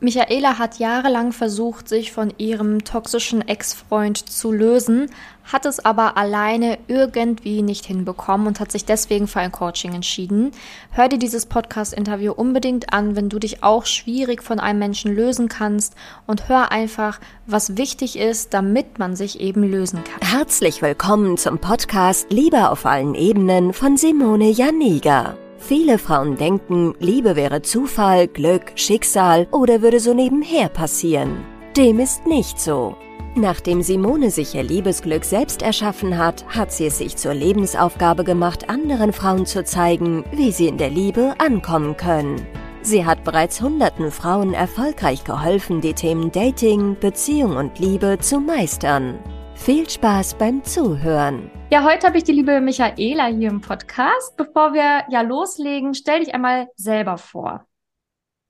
Michaela hat jahrelang versucht, sich von ihrem toxischen Ex-Freund zu lösen, hat es aber alleine irgendwie nicht hinbekommen und hat sich deswegen für ein Coaching entschieden. Hör dir dieses Podcast-Interview unbedingt an, wenn du dich auch schwierig von einem Menschen lösen kannst, und hör einfach, was wichtig ist, damit man sich eben lösen kann. Herzlich willkommen zum Podcast Liebe auf allen Ebenen von Simone Janiger. Viele Frauen denken, Liebe wäre Zufall, Glück, Schicksal oder würde so nebenher passieren. Dem ist nicht so. Nachdem Simone sich ihr Liebesglück selbst erschaffen hat, hat sie es sich zur Lebensaufgabe gemacht, anderen Frauen zu zeigen, wie sie in der Liebe ankommen können. Sie hat bereits hunderten Frauen erfolgreich geholfen, die Themen Dating, Beziehung und Liebe zu meistern. Viel Spaß beim Zuhören. Ja, heute habe ich die liebe Michaela hier im Podcast. Bevor wir loslegen, stell dich einmal selber vor.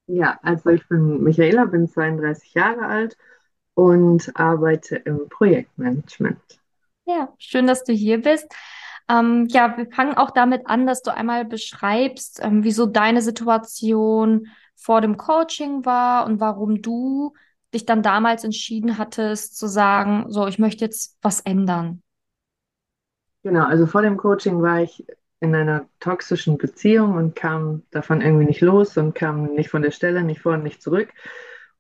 Ja, also ich bin Michaela, bin 32 Jahre alt und arbeite im Projektmanagement. Ja, schön, dass du hier bist. Wir fangen auch damit an, dass du einmal beschreibst, wieso deine Situation vor dem Coaching war und warum du dich dann damals entschieden hattest, zu sagen, so, ich möchte jetzt was ändern. Genau, also vor dem Coaching war ich in einer toxischen Beziehung und kam davon irgendwie nicht los und kam nicht von der Stelle, nicht vor und nicht zurück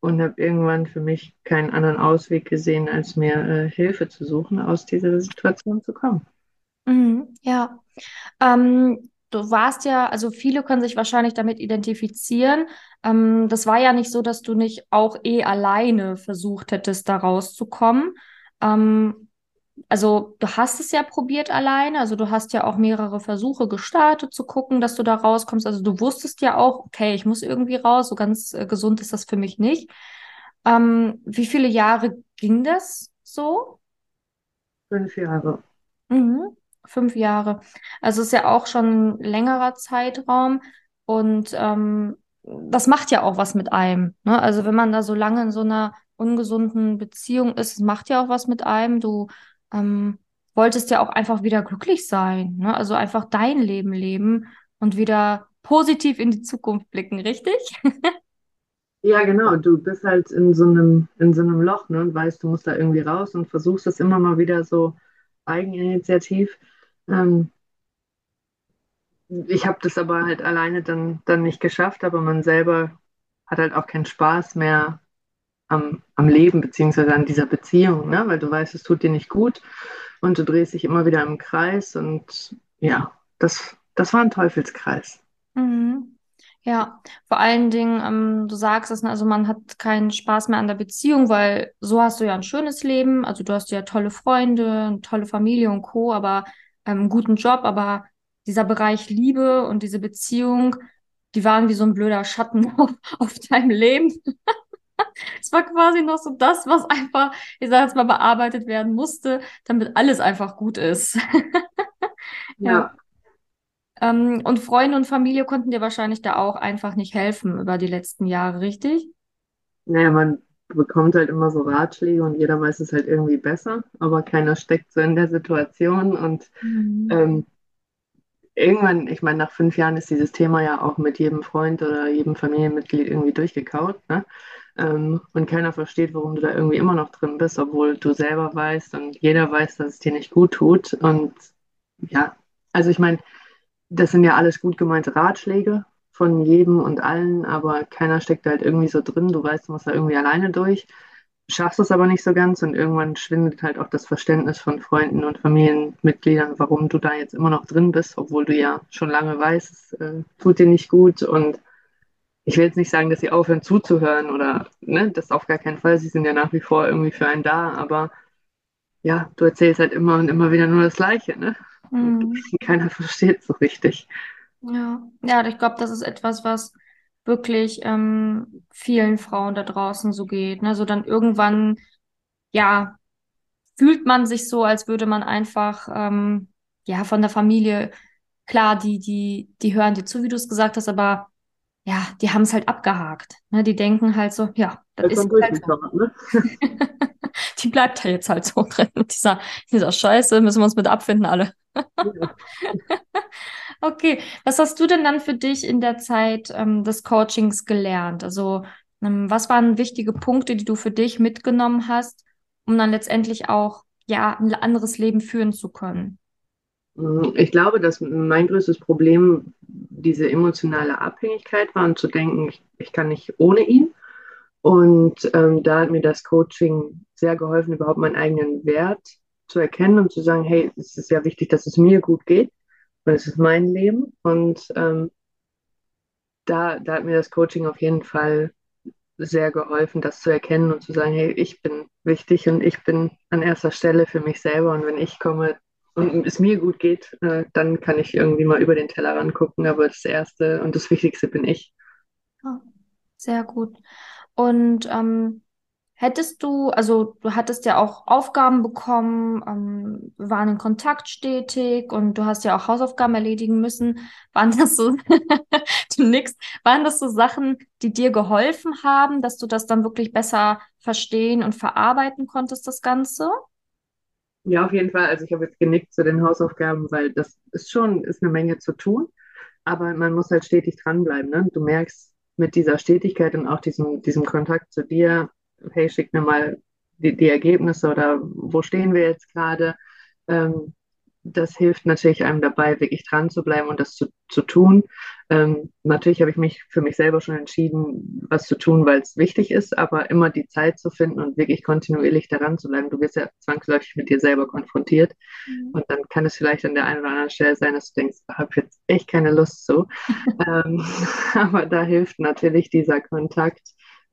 und habe irgendwann für mich keinen anderen Ausweg gesehen, als mir Hilfe zu suchen, aus dieser Situation zu kommen. Mhm, ja, du warst ja, also viele können sich wahrscheinlich damit identifizieren. Das war ja nicht so, dass du nicht auch alleine versucht hättest, da rauszukommen. Also du hast es ja probiert alleine. Also du hast ja auch mehrere Versuche gestartet, zu gucken, dass du da rauskommst. Also du wusstest ja auch, okay, ich muss irgendwie raus. So ganz gesund ist das für mich nicht. Wie viele Jahre ging das so? 5 Jahre. Mhm. 5 Jahre. Also ist ja auch schon ein längerer Zeitraum und das macht ja auch was mit einem, ne? Also wenn man da so lange in so einer ungesunden Beziehung ist, macht ja auch was mit einem. Du wolltest ja auch einfach wieder glücklich sein, ne? Also einfach dein Leben leben und wieder positiv in die Zukunft blicken, richtig? Ja, genau. Du bist halt in so einem Loch, ne? Und weißt, du musst da irgendwie raus und versuchst es immer mal wieder so eigeninitiativ. Ich habe das aber halt alleine dann nicht geschafft, aber man selber hat halt auch keinen Spaß mehr am Leben, beziehungsweise an dieser Beziehung, ne? Weil du weißt, es tut dir nicht gut und du drehst dich immer wieder im Kreis und ja, das war ein Teufelskreis. Mhm. Ja, vor allen Dingen, du sagst es, also man hat keinen Spaß mehr an der Beziehung, weil so hast du ja ein schönes Leben, also du hast ja tolle Freunde, eine tolle Familie und Co., aber einen guten Job, aber dieser Bereich Liebe und diese Beziehung, die waren wie so ein blöder Schatten auf deinem Leben. Es war quasi noch so das, was einfach, ich sage jetzt mal, bearbeitet werden musste, damit alles einfach gut ist. Ja. Und Freunde und Familie konnten dir wahrscheinlich da auch einfach nicht helfen über die letzten Jahre, richtig? Naja, man bekommt halt immer so Ratschläge und jeder weiß es halt irgendwie besser, aber keiner steckt so in der Situation. Und irgendwann, ich meine, nach 5 Jahren ist dieses Thema ja auch mit jedem Freund oder jedem Familienmitglied irgendwie durchgekaut, ne? Und keiner versteht, warum du da irgendwie immer noch drin bist, obwohl du selber weißt und jeder weiß, dass es dir nicht gut tut. Und ja, also ich meine, das sind ja alles gut gemeinte Ratschläge von jedem und allen, aber keiner steckt da halt irgendwie so drin. Du weißt, du musst da irgendwie alleine durch, schaffst es aber nicht so ganz und irgendwann schwindet halt auch das Verständnis von Freunden und Familienmitgliedern, warum du da jetzt immer noch drin bist, obwohl du ja schon lange weißt, es tut dir nicht gut. Und ich will jetzt nicht sagen, dass sie aufhören zuzuhören oder, ne, das auf gar keinen Fall. Sie sind ja nach wie vor irgendwie für einen da, aber ja, du erzählst halt immer und immer wieder nur das Gleiche, ne? Keiner versteht so richtig. Ja, ich glaube, das ist etwas, was wirklich vielen Frauen da draußen so geht, ne? So dann irgendwann, ja, fühlt man sich so, als würde man einfach, von der Familie, klar, die hören dir zu, wie du es gesagt hast, aber ja, die haben es halt abgehakt, ne? Die denken halt so, ja, das ist halt so. Ne? Die bleibt ja jetzt halt so drin. Dieser Scheiße, müssen wir uns mit abfinden alle. Okay, was hast du denn dann für dich in der Zeit des Coachings gelernt? Also Was waren wichtige Punkte, die du für dich mitgenommen hast, um dann letztendlich auch ja ein anderes Leben führen zu können? Ich glaube, dass mein größtes Problem diese emotionale Abhängigkeit war und zu denken, ich kann nicht ohne ihn. Und da hat mir das Coaching sehr geholfen, überhaupt meinen eigenen Wert zu erkennen und zu sagen, hey, es ist ja wichtig, dass es mir gut geht, weil es ist mein Leben. Und da hat mir das Coaching auf jeden Fall sehr geholfen, das zu erkennen und zu sagen, hey, ich bin wichtig und ich bin an erster Stelle für mich selber. Und wenn ich komme und es mir gut geht, dann kann ich irgendwie mal über den Tellerrand gucken. Aber das Erste und das Wichtigste bin ich. Oh, sehr gut. Und du hattest ja auch Aufgaben bekommen, waren in Kontakt stetig und du hast ja auch Hausaufgaben erledigen müssen. Waren das so Sachen, die dir geholfen haben, dass du das dann wirklich besser verstehen und verarbeiten konntest, das Ganze? Ja, auf jeden Fall. Also ich habe jetzt genickt zu den Hausaufgaben, weil das ist eine Menge zu tun. Aber man muss halt stetig dranbleiben, ne? Du merkst mit dieser Stetigkeit und auch diesem Kontakt zu dir, hey, schick mir mal die Ergebnisse oder wo stehen wir jetzt gerade. Das hilft natürlich einem dabei, wirklich dran zu bleiben und das zu tun. Natürlich habe ich mich für mich selber schon entschieden, was zu tun, weil es wichtig ist, aber immer die Zeit zu finden und wirklich kontinuierlich daran zu bleiben. Du wirst ja zwangsläufig mit dir selber konfrontiert. Mhm. Und dann kann es vielleicht an der einen oder anderen Stelle sein, dass du denkst, ich habe jetzt echt keine Lust zu. Aber da hilft natürlich dieser Kontakt,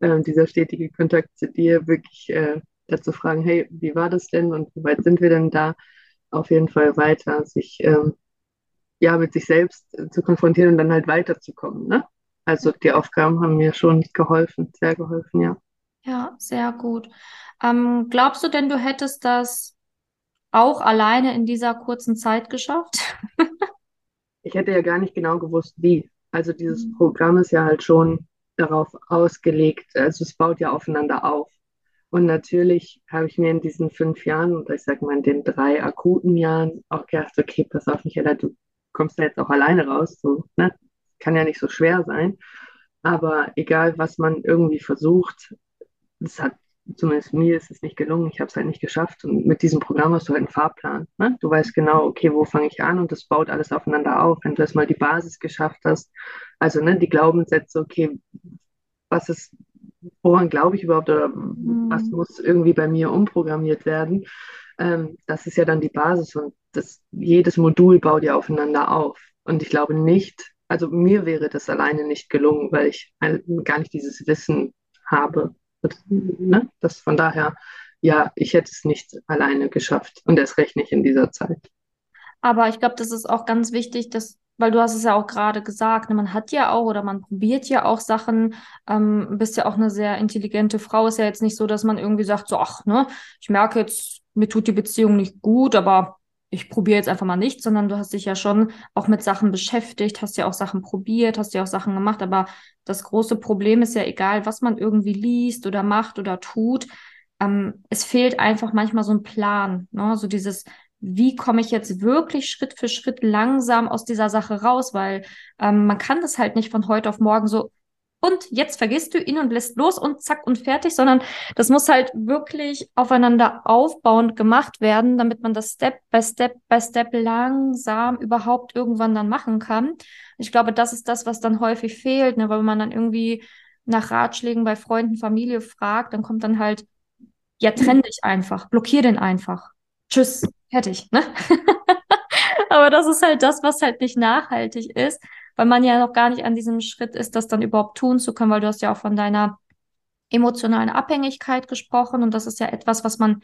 dieser stetige Kontakt zu dir, wirklich dazu fragen, hey, wie war das denn und wie weit sind wir denn da? Auf jeden Fall weiter, sich mit sich selbst zu konfrontieren und dann halt weiterzukommen, ne? Also die Aufgaben haben mir schon geholfen, sehr geholfen, ja. Ja, sehr gut. Glaubst du denn, du hättest das auch alleine in dieser kurzen Zeit geschafft? Ich hätte ja gar nicht genau gewusst, wie. Also dieses Programm ist ja halt schon darauf ausgelegt, also es baut ja aufeinander auf. Und natürlich habe ich mir in diesen 5 Jahren und ich sage mal in den 3 akuten Jahren auch gedacht, okay, pass auf, Michaela, du kommst da jetzt auch alleine raus. So, ne? Kann ja nicht so schwer sein. Aber egal, was man irgendwie versucht, das hat, zumindest mir ist es nicht gelungen, ich habe es halt nicht geschafft. Und mit diesem Programm hast du halt einen Fahrplan. Ne? Du weißt genau, okay, wo fange ich an und das baut alles aufeinander auf. Wenn du erstmal die Basis geschafft hast, also ne, die Glaubenssätze, okay, was ist, woran glaube ich überhaupt oder was muss irgendwie bei mir umprogrammiert werden? Das ist ja dann die Basis und jedes Modul baut ja aufeinander auf. Und ich glaube nicht, also mir wäre das alleine nicht gelungen, weil ich gar nicht dieses Wissen habe. Und, ne? Das von daher, ja, ich hätte es nicht alleine geschafft und erst recht nicht in dieser Zeit. Aber ich glaube, das ist auch ganz wichtig, weil du hast es ja auch gerade gesagt, ne, man hat ja auch oder man probiert ja auch Sachen, bist ja auch eine sehr intelligente Frau, ist ja jetzt nicht so, dass man irgendwie sagt, so ach, ne, ich merke jetzt, mir tut die Beziehung nicht gut, aber ich probiere jetzt einfach mal nichts, sondern du hast dich ja schon auch mit Sachen beschäftigt, hast ja auch Sachen probiert, hast ja auch Sachen gemacht, aber das große Problem ist ja egal, was man irgendwie liest oder macht oder tut, es fehlt einfach manchmal so ein Plan, ne, so dieses, wie komme ich jetzt wirklich Schritt für Schritt langsam aus dieser Sache raus, weil man kann das halt nicht von heute auf morgen so und jetzt vergisst du ihn und lässt los und zack und fertig, sondern das muss halt wirklich aufeinander aufbauend gemacht werden, damit man das Step by Step by Step langsam überhaupt irgendwann dann machen kann. Ich glaube, das ist das, was dann häufig fehlt, ne? Weil wenn man dann irgendwie nach Ratschlägen bei Freunden, Familie fragt, dann kommt dann halt, ja, trenn dich einfach, blockier den einfach. Tschüss, fertig, ne? Aber das ist halt das, was halt nicht nachhaltig ist, weil man ja noch gar nicht an diesem Schritt ist, das dann überhaupt tun zu können, weil du hast ja auch von deiner emotionalen Abhängigkeit gesprochen und das ist ja etwas, was man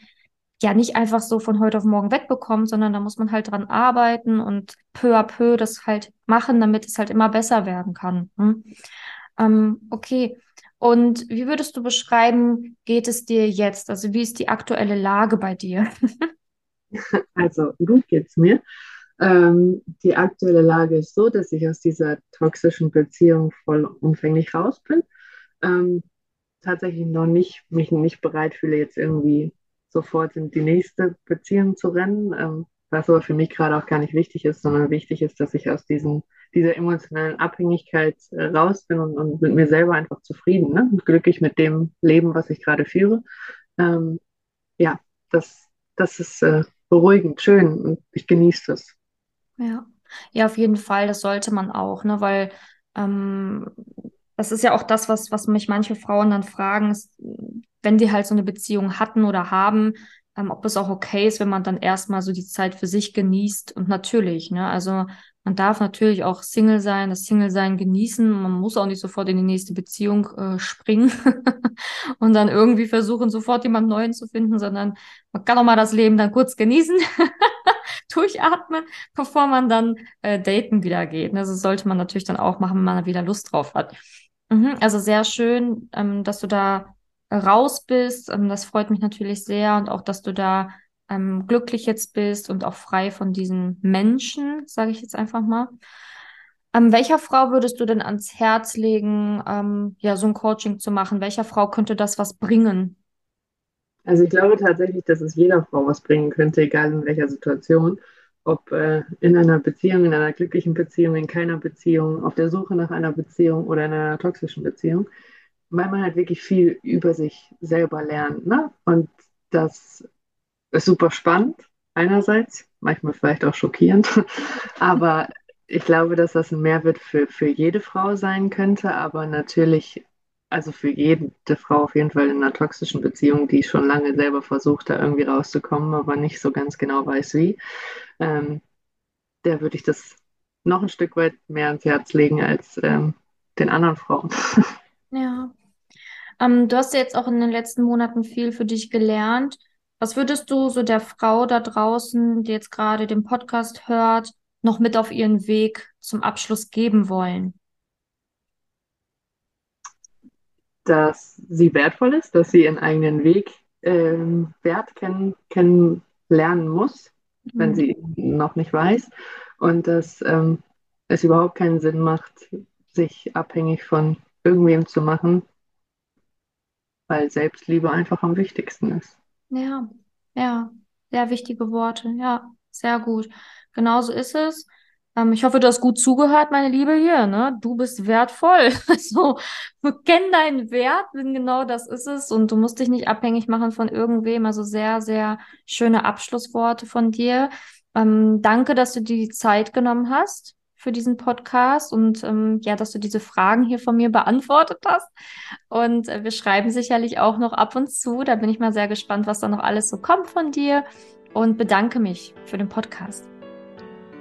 ja nicht einfach so von heute auf morgen wegbekommt, sondern da muss man halt dran arbeiten und peu à peu das halt machen, damit es halt immer besser werden kann. Hm? Okay. Und wie würdest du beschreiben, geht es dir jetzt? Also wie ist die aktuelle Lage bei dir? Also gut geht's mir. Die aktuelle Lage ist so, dass ich aus dieser toxischen Beziehung vollumfänglich raus bin. Tatsächlich noch nicht, mich nicht bereit fühle, jetzt irgendwie sofort in die nächste Beziehung zu rennen. Was aber für mich gerade auch gar nicht wichtig ist, sondern wichtig ist, dass ich aus diesen dieser emotionalen Abhängigkeit raus bin und mit mir selber einfach zufrieden, ne? Und glücklich mit dem Leben, was ich gerade führe. Ja, das ist beruhigend, schön und ich genieße das. Ja, auf jeden Fall, das sollte man auch, ne? Weil das ist ja auch das, was mich manche Frauen dann fragen, ist, wenn die halt so eine Beziehung hatten oder haben, ob es auch okay ist, wenn man dann erstmal so die Zeit für sich genießt. Und natürlich, ne, also man darf natürlich auch Single sein, das Single-Sein genießen. Man muss auch nicht sofort in die nächste Beziehung springen und dann irgendwie versuchen, sofort jemanden Neuen zu finden, sondern man kann auch mal das Leben dann kurz genießen, durchatmen, bevor man dann daten wieder geht. Also das sollte man natürlich dann auch machen, wenn man wieder Lust drauf hat. Also sehr schön, dass du da raus bist. Das freut mich natürlich sehr und auch, dass du da glücklich jetzt bist und auch frei von diesen Menschen, sage ich jetzt einfach mal. Welcher Frau würdest du denn ans Herz legen, ja, so ein Coaching zu machen? Welcher Frau könnte das was bringen? Also ich glaube tatsächlich, dass es jeder Frau was bringen könnte, egal in welcher Situation. Ob in einer Beziehung, in einer glücklichen Beziehung, in keiner Beziehung, auf der Suche nach einer Beziehung oder in einer toxischen Beziehung. Weil man halt wirklich viel über sich selber lernt, ne? Und das ist super spannend einerseits, manchmal vielleicht auch schockierend, aber ich glaube, dass das ein Mehrwert für jede Frau sein könnte, aber natürlich, also für jede Frau auf jeden Fall in einer toxischen Beziehung, die schon lange selber versucht, da irgendwie rauszukommen, aber nicht so ganz genau weiß wie, der würde ich das noch ein Stück weit mehr ans Herz legen als den anderen Frauen. Ja. Du hast ja jetzt auch in den letzten Monaten viel für dich gelernt. Was würdest du so der Frau da draußen, die jetzt gerade den Podcast hört, noch mit auf ihren Weg zum Abschluss geben wollen? Dass sie wertvoll ist, dass sie ihren eigenen Weg Wert kennenlernen muss, wenn sie noch nicht weiß. Und dass es überhaupt keinen Sinn macht, sich abhängig von irgendwem zu machen, weil Selbstliebe einfach am wichtigsten ist. Ja, sehr wichtige Worte, ja, sehr gut. Genauso ist es. Ich hoffe, du hast gut zugehört, meine Liebe hier, ne? Du bist wertvoll. Also, kenn deinen Wert, denn genau das ist es und du musst dich nicht abhängig machen von irgendwem. Also sehr, sehr schöne Abschlussworte von dir. Danke, dass du dir die Zeit genommen hast für diesen Podcast und ja, dass du diese Fragen hier von mir beantwortet hast. Und wir schreiben sicherlich auch noch ab und zu. Da bin ich mal sehr gespannt, was da noch alles so kommt von dir und bedanke mich für den Podcast.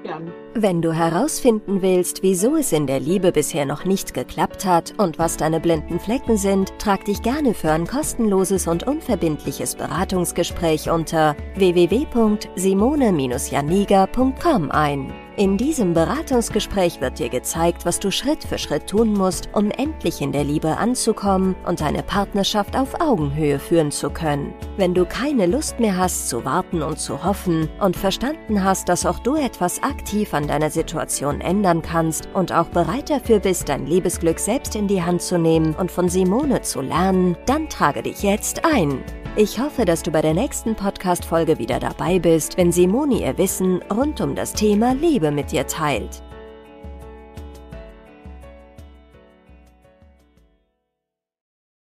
Gerne. Wenn du herausfinden willst, wieso es in der Liebe bisher noch nicht geklappt hat und was deine blinden Flecken sind, trag dich gerne für ein kostenloses und unverbindliches Beratungsgespräch unter www.simone-janiger.com ein. In diesem Beratungsgespräch wird dir gezeigt, was du Schritt für Schritt tun musst, um endlich in der Liebe anzukommen und eine Partnerschaft auf Augenhöhe führen zu können. Wenn du keine Lust mehr hast, zu warten und zu hoffen und verstanden hast, dass auch du etwas aktiv an deiner Situation ändern kannst und auch bereit dafür bist, dein Liebesglück selbst in die Hand zu nehmen und von Simone zu lernen, dann trage dich jetzt ein. Ich hoffe, dass du bei der nächsten Podcast-Folge wieder dabei bist, wenn Simone ihr Wissen rund um das Thema Liebe mit dir teilt.